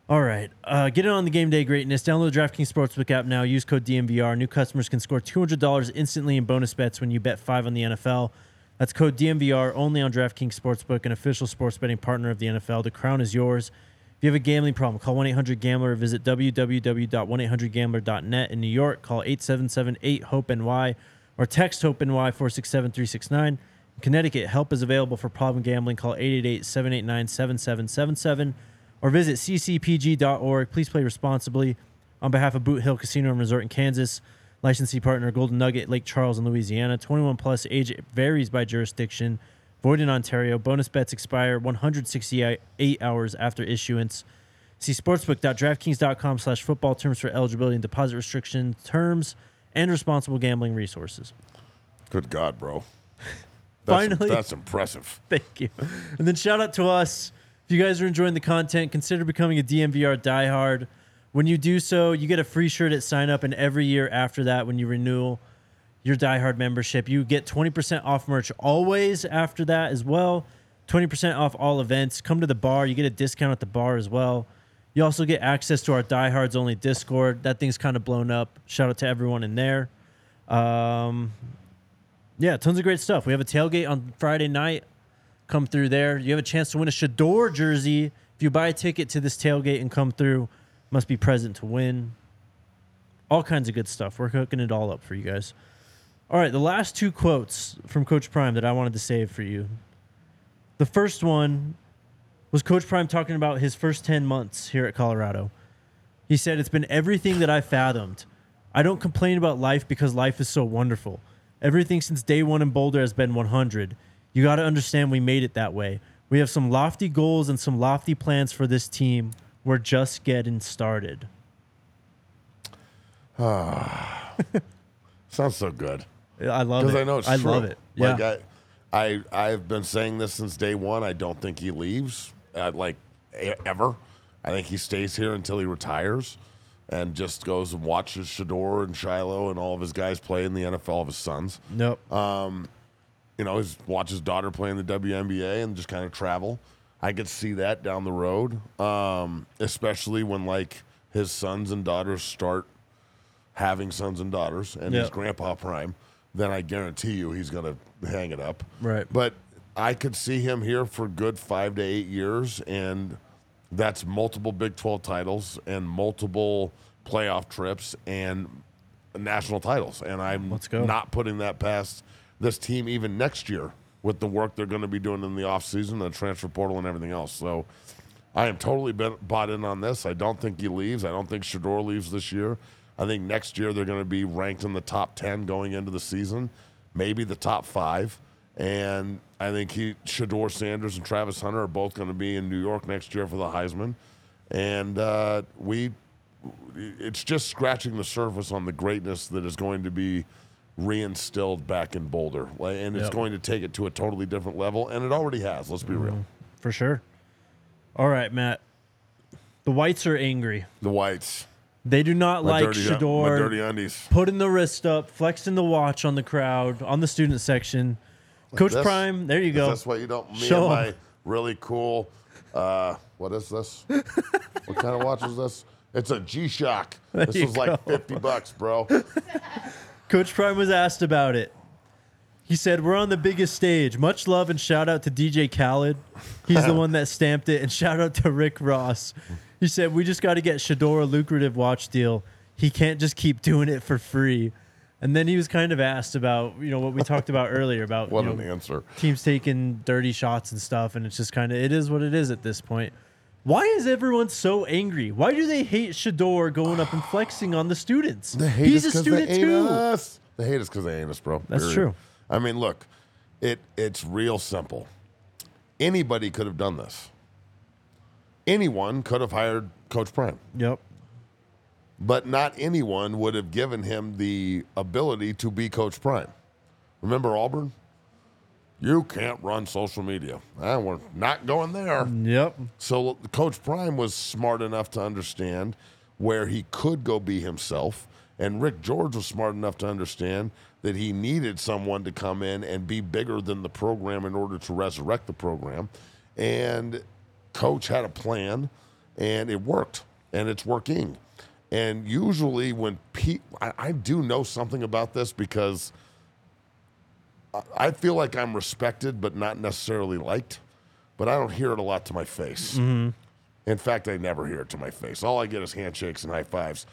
All right. Uh, get in on the game day greatness. Download the DraftKings Sportsbook app now. Use code D M V R. New customers can score two hundred dollars instantly in bonus bets when you bet five on the N F L. That's code D M V R only on DraftKings Sportsbook, an official sports betting partner of the N F L. The crown is yours. If you have a gambling problem, call one eight hundred gambler or visit w w w dot one eight hundred gambler dot net. In New York, call eight seven seven eight hope N Y or text HOPE-NY four six seven three six nine. In Connecticut, help is available for problem gambling. Call eight eight eight seven eight nine seven seven seven seven or visit c c p g dot org. Please play responsibly. On behalf of Boot Hill Casino and Resort in Kansas, licensee partner Golden Nugget, Lake Charles in Louisiana, twenty-one plus, age varies by jurisdiction, void in Ontario. Bonus bets expire one hundred sixty-eight hours after issuance. See sportsbook dot draftkings dot com slash football terms for eligibility and deposit restriction terms and responsible gambling resources. Good God, bro. That's Finally, a, that's impressive. Thank you. And then shout out to us. If you guys are enjoying the content, consider becoming a D M V R diehard. When you do so, you get a free shirt at sign up, and every year after that, when you renew your diehard membership, you get twenty percent off merch always after that as well. twenty percent off all events. Come to the bar. You get a discount at the bar as well. You also get access to our diehards only Discord. That thing's kind of blown up. Shout out to everyone in there. Um... Yeah, tons of great stuff. We have a tailgate on Friday night. Come through there. You have a chance to win a Shedeur jersey if you buy a ticket to this tailgate and come through. Must be present to win. All kinds of good stuff. We're hooking it all up for you guys. All right, the last two quotes from Coach Prime that I wanted to save for you. The first one was Coach Prime talking about his first ten months here at Colorado. He said, it's been everything that I fathomed. I don't complain about life because life is so wonderful. Everything since day one in Boulder has been one hundred. You got to understand we made it that way. We have some lofty goals and some lofty plans for this team. We're just getting started. Ah, sounds so good. I love it. Because I know it's I true. I love it. Like yeah. I, I, I've been saying this since day one. I don't think he leaves, uh, like, ever. I think he stays here until he retires and just goes and watches Shedeur and Shiloh and all of his guys play in the N F L, all of his sons. Nope. Um, you know, he's watch his daughter play in the W N B A and just kind of travel. I could see that down the road, um, especially when, like, his sons and daughters start having sons and daughters and yep. his grandpa prime, then I guarantee you he's going to hang it up. Right. But I could see him here for a good five to eight years, and that's multiple Big twelve titles and multiple playoff trips and national titles. And I'm Let's go. not putting that past this team even next year with the work they're going to be doing in the offseason, the transfer portal, and everything else. So I am totally bought in on this. I don't think he leaves. I don't think Shedeur leaves this year. I think next year they're going to be ranked in the top ten going into the season, maybe the top five. And I think he, Shedeur Sanders and Travis Hunter are both going to be in New York next year for the Heisman. And uh, we, it's just scratching the surface on the greatness that is going to be reinstilled back in Boulder. And it's yep. going to take it to a totally different level. And it already has, let's be mm-hmm. real. For sure. All right, Matt. The Whites are angry. The Whites. They do not my like dirty, Shedeur dirty undies. Putting the wrist up, flexing the watch on the crowd, on the student section. Like Coach this, Prime, there you go. That's why you don't me Show and my really cool, uh, what is this? What kind of watch is this? It's a G-Shock. There this was go. like fifty bucks, bro. Coach Prime was asked about it. He said, "We're on the biggest stage. Much love and shout out to D J Khaled. He's the one that stamped it. And shout out to Rick Ross." He said, "We just got to get Shedeur a lucrative watch deal. He can't just keep doing it for free." And then he was kind of asked about, you know, what we talked about earlier about what you know, an answer. Teams taking dirty shots and stuff, and it's just kind of it is what it is at this point. Why is everyone so angry? Why do they hate Shedeur going up and flexing on the students? They hate He's us a student they too. Us. They hate us because they ain't us, bro. That's Period. true. I mean, look, it it's real simple. Anybody could have done this. Anyone could have hired Coach Prime. Yep. But not anyone would have given him the ability to be Coach Prime. Remember Auburn? You can't run social media. Ah, we're not going there. Yep. So Coach Prime was smart enough to understand where he could go be himself. And Rick George was smart enough to understand that he needed someone to come in and be bigger than the program in order to resurrect the program. And Coach had a plan, and it worked, and it's working. And usually when people I, I do know something about this because I, I feel like I'm respected but not necessarily liked, but I don't hear it a lot to my face. Mm-hmm. In fact, I never hear it to my face. All I get is handshakes and high fives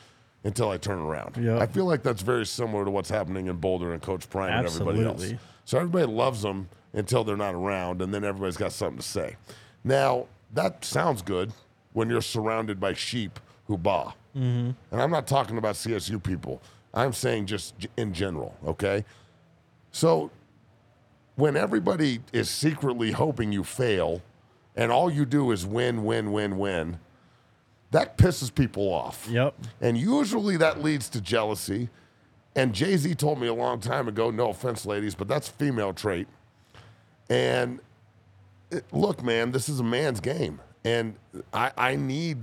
until I turn around. Yep. I feel like that's very similar to what's happening in Boulder and Coach Prime Absolutely. and everybody else. So everybody loves them until they're not around, and then everybody's got something to say. Now, that sounds good when you're surrounded by sheep who baa. Mm-hmm. And I'm not talking about C S U people. I'm saying just in general, okay? So when everybody is secretly hoping you fail and all you do is win, win, win, win, that pisses people off. Yep. And usually that leads to jealousy. And Jay-Z told me a long time ago, no offense, ladies, but that's a female trait. And it, look, man, this is a man's game, and I, I need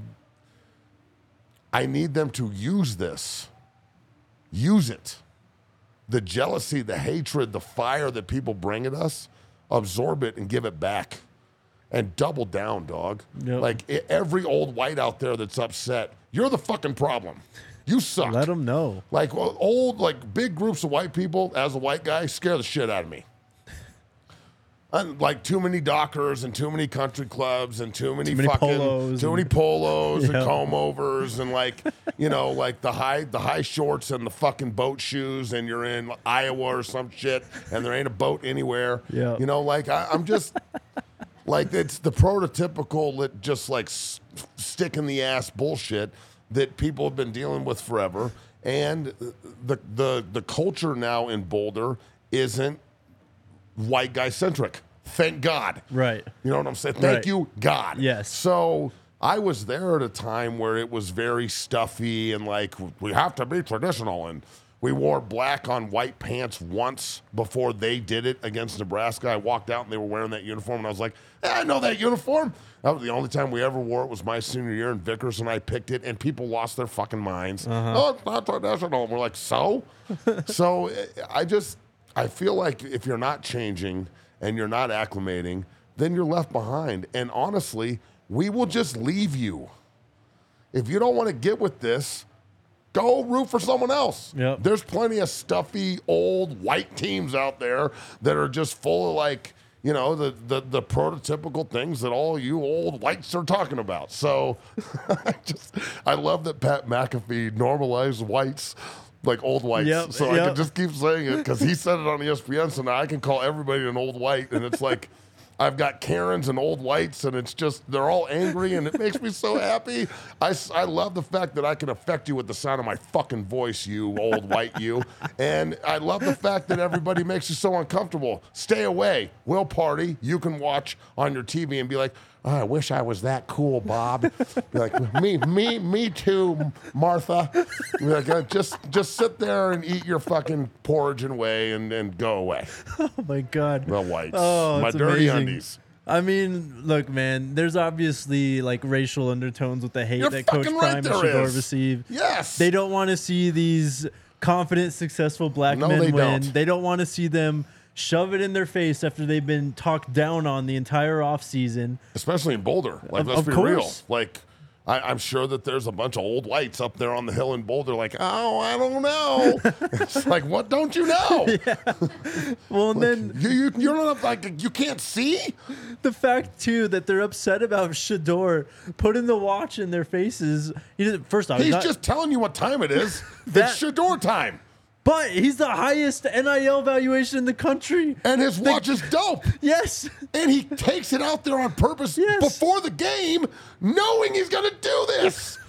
I need them to use this, use it. The jealousy, the hatred, the fire that people bring at us, absorb it and give it back, and double down, dog. Yep. Like it, every old white out there that's upset, you're the fucking problem. You suck. Let them know. Like old, like big groups of white people. As a white guy, scare the shit out of me. Like too many Dockers and too many country clubs and too many, too many fucking polos too many polos and, and yeah. comb overs and like you know like the high the high shorts and the fucking boat shoes and you're in Iowa or some shit and there ain't a boat anywhere. Yeah. You know, like I, I'm just like it's the prototypical just like s- stick in the ass bullshit that people have been dealing with forever. And the the the culture now in Boulder isn't white guy centric. Thank God. Right. You know what I'm saying? Thank right. you, God. Yes. So I was there at a time where it was very stuffy and like, we have to be traditional. And we wore black on white pants once before they did it against Nebraska. I walked out and they were wearing that uniform. And I was like, eh, I know that uniform. That was the only time we ever wore it was my senior year. And Vickers and I picked it. And people lost their fucking minds. Uh-huh. Oh, it's not traditional. And we're like, so? So I just, I feel like if you're not changing and you're not acclimating, then you're left behind. And honestly, we will just leave you. If you don't want to get with this, go root for someone else. Yep. There's plenty of stuffy, old, white teams out there that are just full of, like, you know, the the, the prototypical things that all you old whites are talking about. So I just, I love that Pat McAfee normalized whites. Like old whites, yep, so yep. I can just keep saying it because he said it on E S P N, so now I can call everybody an old white, and it's like I've got Karens and old whites, and it's just they're all angry, and it makes me so happy. I, I love the fact that I can affect you with the sound of my fucking voice, you old white you, and I love the fact that everybody makes you so uncomfortable. Stay away. We'll party. You can watch on your T V and be like, oh, I wish I was that cool, Bob. Be like, me, me, me too, Martha. Be like, just, just sit there and eat your fucking porridge and whey, and and go away. Oh my God, the whites, oh, my dirty amazing. Undies. I mean, look, man. There's obviously like racial undertones with the hate You're that Coach right Prime and Shedeur receive. Yes, they don't want to see these confident, successful black no, men they win. Don't. They don't want to see them. Shove it in their face after they've been talked down on the entire offseason. Especially in Boulder. Like, let's be real. Like, I, I'm sure that there's a bunch of old whites up there on the hill in Boulder like, oh, I don't know. It's like, what don't you know? Yeah. Well, and like, then... You, you, you don't have, like, you can't see? The fact, too, that they're upset about Shedeur putting the watch in their faces. He first off, he's not, just telling you what time it is. That, it's Shedeur time. But he's the highest N I L valuation in the country. And his watch the, is dope. Yes. And he takes it out there on purpose yes. before the game, knowing he's going to do this.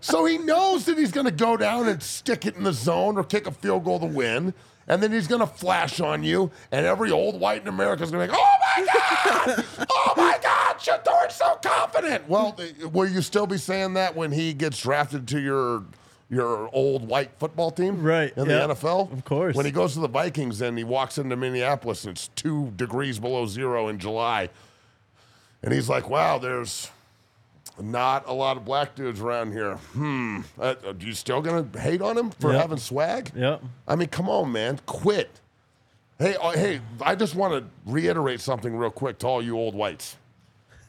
So he knows that he's going to go down and stick it in the zone or kick a field goal to win. And then he's going to flash on you. And every old white in America is going to be like, oh, my God. Oh, my God. Shedeur's so confident. Well, will you still be saying that when he gets drafted to your – your old white football team right, in yeah. the N F L? Of course. When he goes to the Vikings and he walks into Minneapolis and it's two degrees below zero in July, and he's like, wow, there's not a lot of black dudes around here. Hmm. Uh, are you still going to hate on him for yep. having swag? Yeah. I mean, come on, man. Quit. Hey, uh, hey, I just want to reiterate something real quick to all you old whites.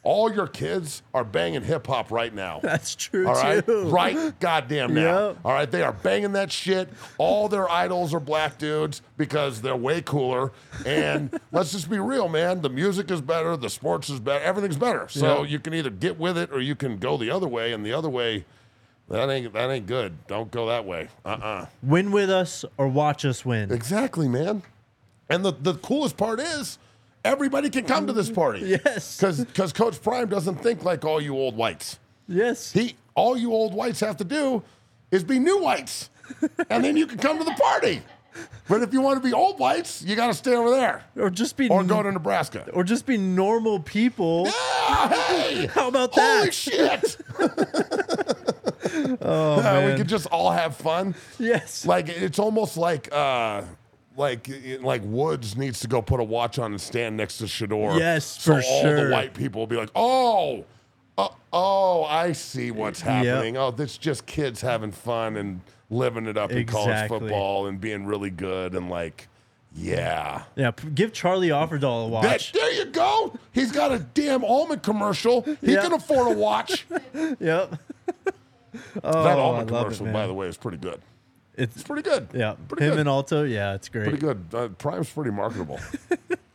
All your kids are banging hip-hop right now. That's true, all right? too. Right goddamn now. Yep. All right, they are banging that shit. All their idols are black dudes because they're way cooler. And let's just be real, man. The music is better. The sports is better. Everything's better. So yep. you can either get with it or you can go the other way. And the other way, that ain't, that ain't good. Don't go that way. Uh-uh. Win with us or watch us win. Exactly, man. And the, the coolest part is, everybody can come to this party. Yes. Because Coach Prime doesn't think like all you old whites. Yes. He all you old whites have to do is be new whites. And then you can come to the party. But if you want to be old whites, you got to stay over there. Or just be Or go to Nebraska. Or just be normal people. Yeah, hey! How about that? Holy shit! Oh, uh, man. We could just all have fun. Yes. Like, it's almost like... Uh, Like, like Woods needs to go put a watch on and stand next to Shedeur. Yes, so for all sure. the white people will be like, oh, uh, oh, I see what's happening. Yep. Oh, that's just kids having fun and living it up exactly. in college football and being really good and like, yeah. Yeah, give Charlie Offerdahl a watch. That, there you go. He's got a damn almond commercial. He yep. can afford a watch. Yep. Oh, that almond commercial, it, by the way, is pretty good. It's, it's pretty good. Yeah, pretty him good. And Alto, yeah, it's great. Pretty good. Uh, Prime's pretty marketable.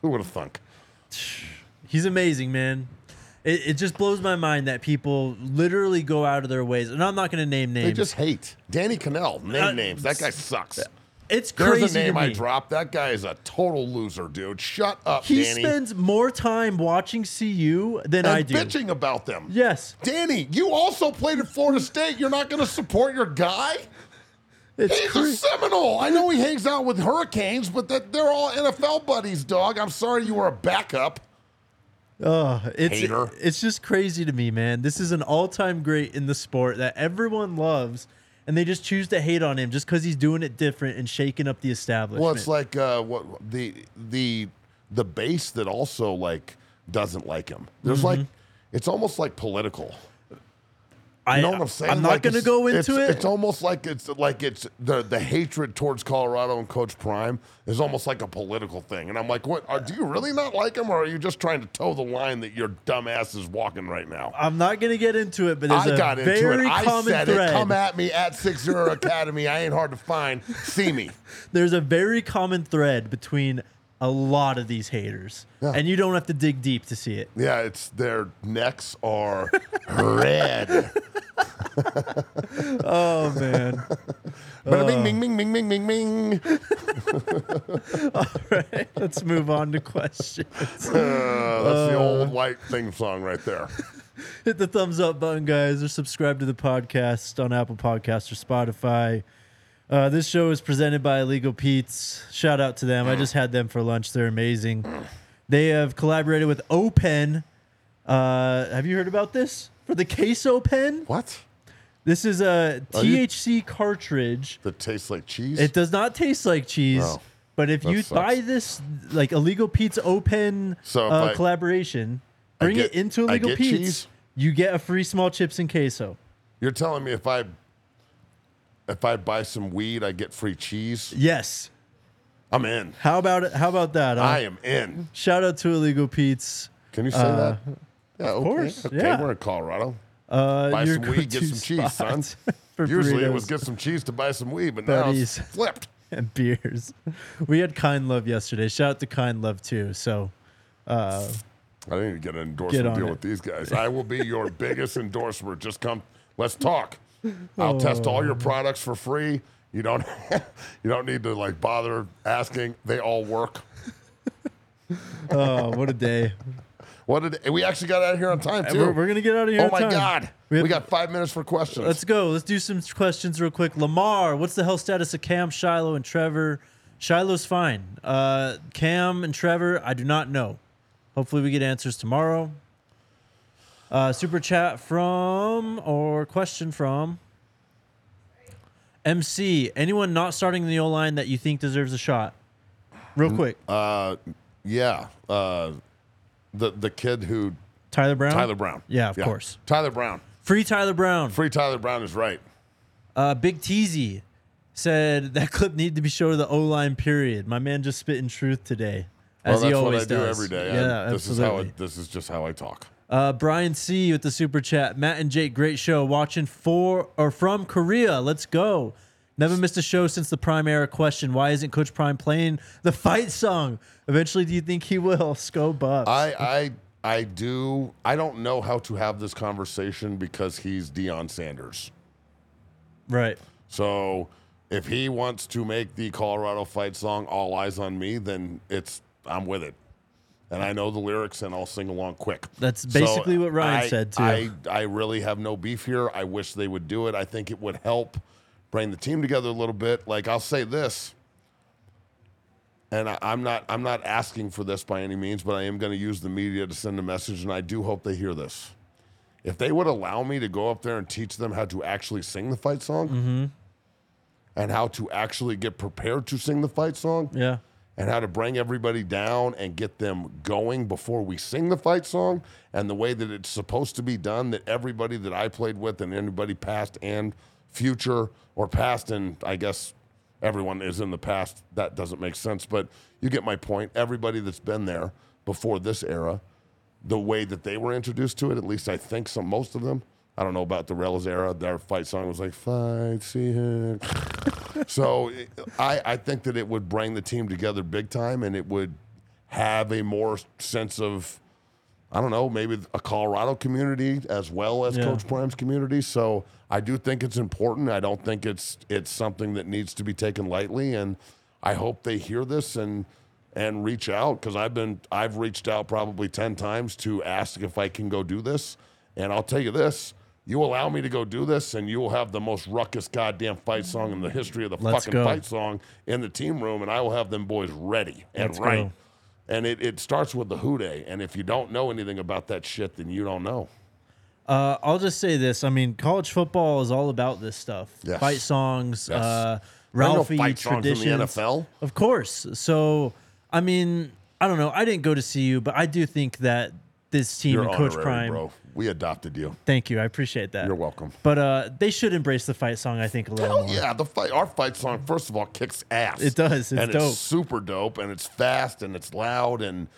Who would have thunk? He's amazing, man. It, it just blows my mind that people literally go out of their ways. And I'm not going to name names. They just hate. Danny Cannell, name uh, names. That guy sucks. It's crazy. There's a name I dropped. That guy is a total loser, dude. Shut up, he Danny. He spends more time watching C U than and I do. Bitching about them. Yes. Danny, you also played at Florida State. You're not going to support your guy? It's He's crazy. a Seminole. I know he hangs out with Hurricanes, but that they're all N F L buddies, dog. I'm sorry you were a backup. Oh, it's Hater. It's just crazy to me, man. This is an all-time great in the sport that everyone loves, and they just choose to hate on him just because he's doing it different and shaking up the establishment. Well, it's like uh, what the the the base that also like doesn't like him. There's mm-hmm. like it's almost like political. I, you know what I'm saying? I'm not like going to go into it's, it. It's almost like it's like it's the, the hatred towards Colorado and Coach Prime is almost like a political thing. And I'm like, what? Are, do you really not like him, or are you just trying to toe the line that your dumb ass is walking right now? I'm not going to get into it, but there's I a got into very it. I common said thread. It. Come at me at Six Zero Academy. I ain't hard to find. See me. There's a very common thread between a lot of these haters, yeah. and you don't have to dig deep to see it. Yeah, it's their necks are red. Oh man! But bing, bing, bing, bing, bing, bing, bing. All right, let's move on to questions. Uh, that's uh, the old white theme song right there. Hit the thumbs up button, guys, or subscribe to the podcast on Apple Podcasts or Spotify. Uh, this show is presented by Illegal Pete's. Shout out to them. I just had them for lunch. They're amazing. They have collaborated with O-Pen. Uh, have you heard about this? For the queso pen? What? This is a T H C cartridge. That tastes like cheese? It does not taste like cheese. No, but if you sucks. buy this, like, Illegal Pete's O-Pen so uh, I, collaboration, bring get, it into Illegal Pete's, cheese? you get a free small chips and queso. You're telling me if I... If I buy some weed, I get free cheese? Yes. I'm in. How about it? How about that? Huh? I am in. Shout out to Illegal Pete's. Can you say uh, that? Yeah, of okay. course. Okay, yeah. We're in Colorado. Uh, buy some weed, get some cheese, son. Usually burritos. It was get some cheese to buy some weed, but Buddies. now it's flipped. And beers. We had Kind Love yesterday. Shout out to Kind Love, too. So, uh, I didn't even get an endorsement deal it. with these guys. I will be your biggest endorser. Just come. Let's talk. I'll oh. test all your products for free. You don't you don't need to like bother asking. They all work. Oh, what a day. What a day. We actually got out of here on time, too. We're, we're going to get out of here on time. Oh, my God. We, have, we got five minutes for questions. Let's go. Let's do some questions real quick. Lamar, what's the health status of Cam, Shiloh, and Trevor? Shiloh's fine. Uh, Cam and Trevor, I do not know. Hopefully we get answers tomorrow. Uh, super chat from or question from M C. Anyone not starting in the O-line that you think deserves a shot? Real quick. Uh, yeah. Uh, the the kid who Tyler Brown. Tyler Brown. Yeah, of yeah. course. Tyler Brown. Free Tyler Brown. Free Tyler Brown is right. Uh, Big Teasy said that clip needed to be shown to the O-line. Period. My man just spitting truth today, as well, he always does. That's what I do every day. Yeah, I, this absolutely. is how I, this is just how I talk. Uh, Brian C with the super chat. Matt and Jake, great show. Watching for or from Korea. Let's go. Never missed a show since the Prime era. Question: why isn't Coach Prime playing the fight song? Eventually, do you think he will? Sco Buffs. I I I do. I don't know how to have this conversation because he's Deion Sanders. Right. So if he wants to make the Colorado fight song "All Eyes on Me," then it's I'm with it. And I know the lyrics, and I'll sing along quick. That's basically so what Ryan I, said, too. I, I really have no beef here. I wish they would do it. I think it would help bring the team together a little bit. Like, I'll say this, and I, I'm not I'm not asking for this by any means, but I am going to use the media to send a message, and I do hope they hear this. If they would allow me to go up there and teach them how to actually sing the fight song mm-hmm. and how to actually get prepared to sing the fight song. Yeah. And how to bring everybody down and get them going before we sing the fight song, and the way that it's supposed to be done, that everybody that I played with and anybody past and future or past, and I guess everyone is in the past. That doesn't make sense, but you get my point. Everybody that's been there before this era, the way that they were introduced to it, at least I think some, most of them. I don't know about the Rel's era. Their fight song was like, fight, see it. So I, I think that it would bring the team together big time, and it would have a more sense of, I don't know, maybe a Colorado community as well as yeah. Coach Prime's community. So I do think it's important. I don't think it's it's something that needs to be taken lightly, and I hope they hear this and and reach out, because I've been I've reached out probably ten times to ask if I can go do this, and I'll tell you this. you allow me to go do this, and you will have the most ruckus goddamn fight song in the history of the Let's fucking go. fight song in the team room, and I will have them boys ready and Let's right. Go. And it, it starts with the who day, and if you don't know anything about that shit, then you don't know. Uh, I'll just say this. I mean, college football is all about this stuff. Yes. Fight songs, yes. uh, Ralphie fight traditions. Songs in the N F L. Of course. So, I mean, I don't know. I didn't go to C U, but I do think that this team You're and Coach honorary, Prime. Bro. We adopted you. Thank you. I appreciate that. You're welcome. But uh, they should embrace the fight song, I think, a little Hell more. Yeah, the fight, our fight song, first of all, kicks ass. It does. It's and dope. It's super dope, and it's fast, and it's loud, and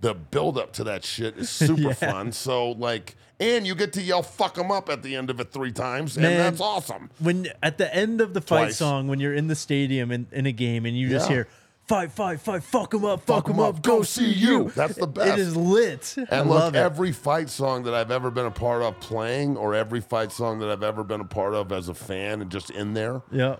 the build-up to that shit is super yeah. fun. So, like, and you get to yell fuck them up at the end of it three times, Man, and that's awesome. When at the end of the fight Twice. song, when you're in the stadium in, in a game, and you just yeah. hear... Fight, fight, fight, fuck them up, fuck them up, up, go see you. That's the best. It is lit. And I look, love it. Every fight song that I've ever been a part of playing or every fight song that I've ever been a part of as a fan and just in there, yeah.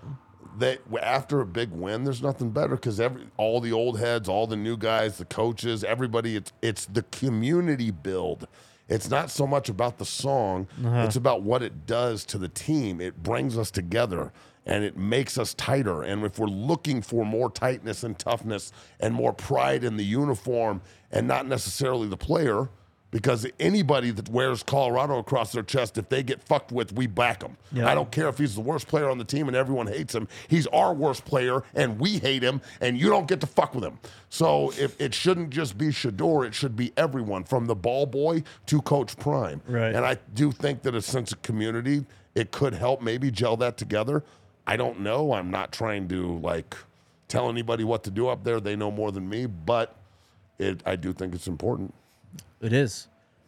they, after a big win, there's nothing better because every all the old heads, all the new guys, the coaches, everybody, it's, it's the community build. It's not so much about the song. Uh-huh. It's about what it does to the team. It brings us together. And it makes us tighter. And if we're looking for more tightness and toughness and more pride in the uniform and not necessarily the player, because anybody that wears Colorado across their chest, if they get fucked with, we back them. Yeah. I don't care if he's the worst player on the team and everyone hates him. He's our worst player and we hate him and you don't get to fuck with him. So if it shouldn't just be Shedeur, it should be everyone from the ball boy to Coach Prime. Right. And I do think that a sense of community, it could help maybe gel that together. I don't know. I'm not trying to, like, tell anybody what to do up there. They know more than me, but it, I do think it's important. It is.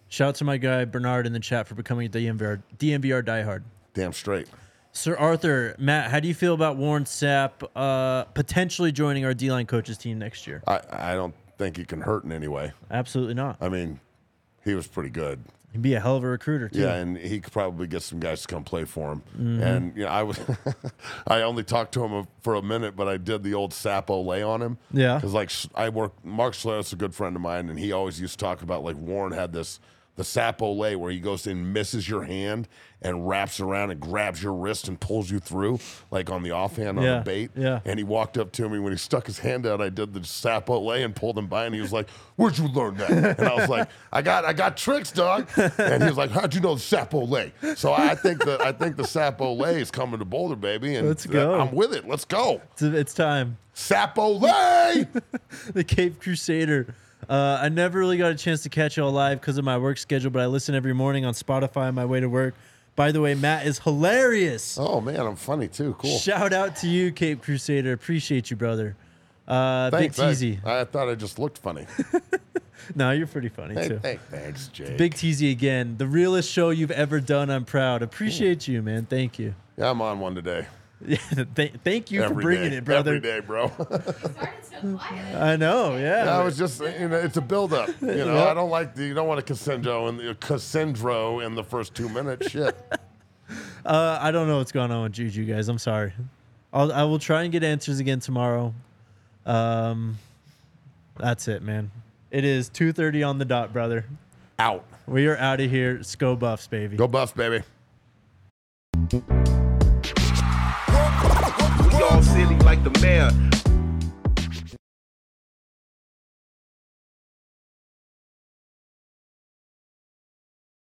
Shout out to my guy, Bernard, in the chat for becoming a D M V R, D M V R diehard. Damn straight. Sir Arthur, Matt, how do you feel about Warren Sapp uh, potentially joining our D-line coaches team next year? I, I don't think he can hurt in any way. Absolutely not. I mean, he was pretty good. He'd be a hell of a recruiter, too. Yeah, and he could probably get some guys to come play for him. Mm-hmm. And, you know, I was, I only talked to him for a minute, but I did the old Sapo lay on him. Yeah. Because, like, I work, Mark Schlereth's a good friend of mine, and he always used to talk about, like, Warren had this, the Sapo lay where he goes in, misses your hand, and wraps around and grabs your wrist and pulls you through, like on the offhand on yeah, the bait. Yeah. And he walked up to me when he stuck his hand out. I did the Sapo lay and pulled him by, and he was like, "Where'd you learn that?" And I was like, "I got, I got tricks, dog." And he was like, "How'd you know the Sapo lay?" So I think the, I think the Sapo lay is coming to Boulder, baby. And let's go. I'm with it. Let's go. It's, it's time. Sapo lay. The Cape Crusader. Uh, I never really got a chance to catch y'all live because of my work schedule, but I listen every morning on Spotify on my way to work. By the way, Matt is hilarious. Oh, man, I'm funny, too. Cool. Shout out to you, Cape Crusader. Appreciate you, brother. Uh, thanks. Big Teezy. I, I thought I just looked funny. No, you're pretty funny, hey, too. Hey, thanks, Jake. Big Teezy again. The realest show you've ever done. I'm proud. Appreciate Ooh. you, man. Thank you. Yeah, I'm on one today. Yeah, th- thank you Every for bringing day. it, brother. Every day, bro. Started so quiet. I know, yeah. yeah I was just, you know, it's a buildup. You know, yep. I don't like the, you don't want a Cassandro in the Cassandro in the first two minutes. Shit. uh, I don't know what's going on with Juju, guys. I'm sorry. I'll, I will try and get answers again tomorrow. Um, that's it, man. It is two thirty on the dot, brother. Out. We are out of here. Let's go Buffs, baby. Go Buffs, baby. All silly like the mayor.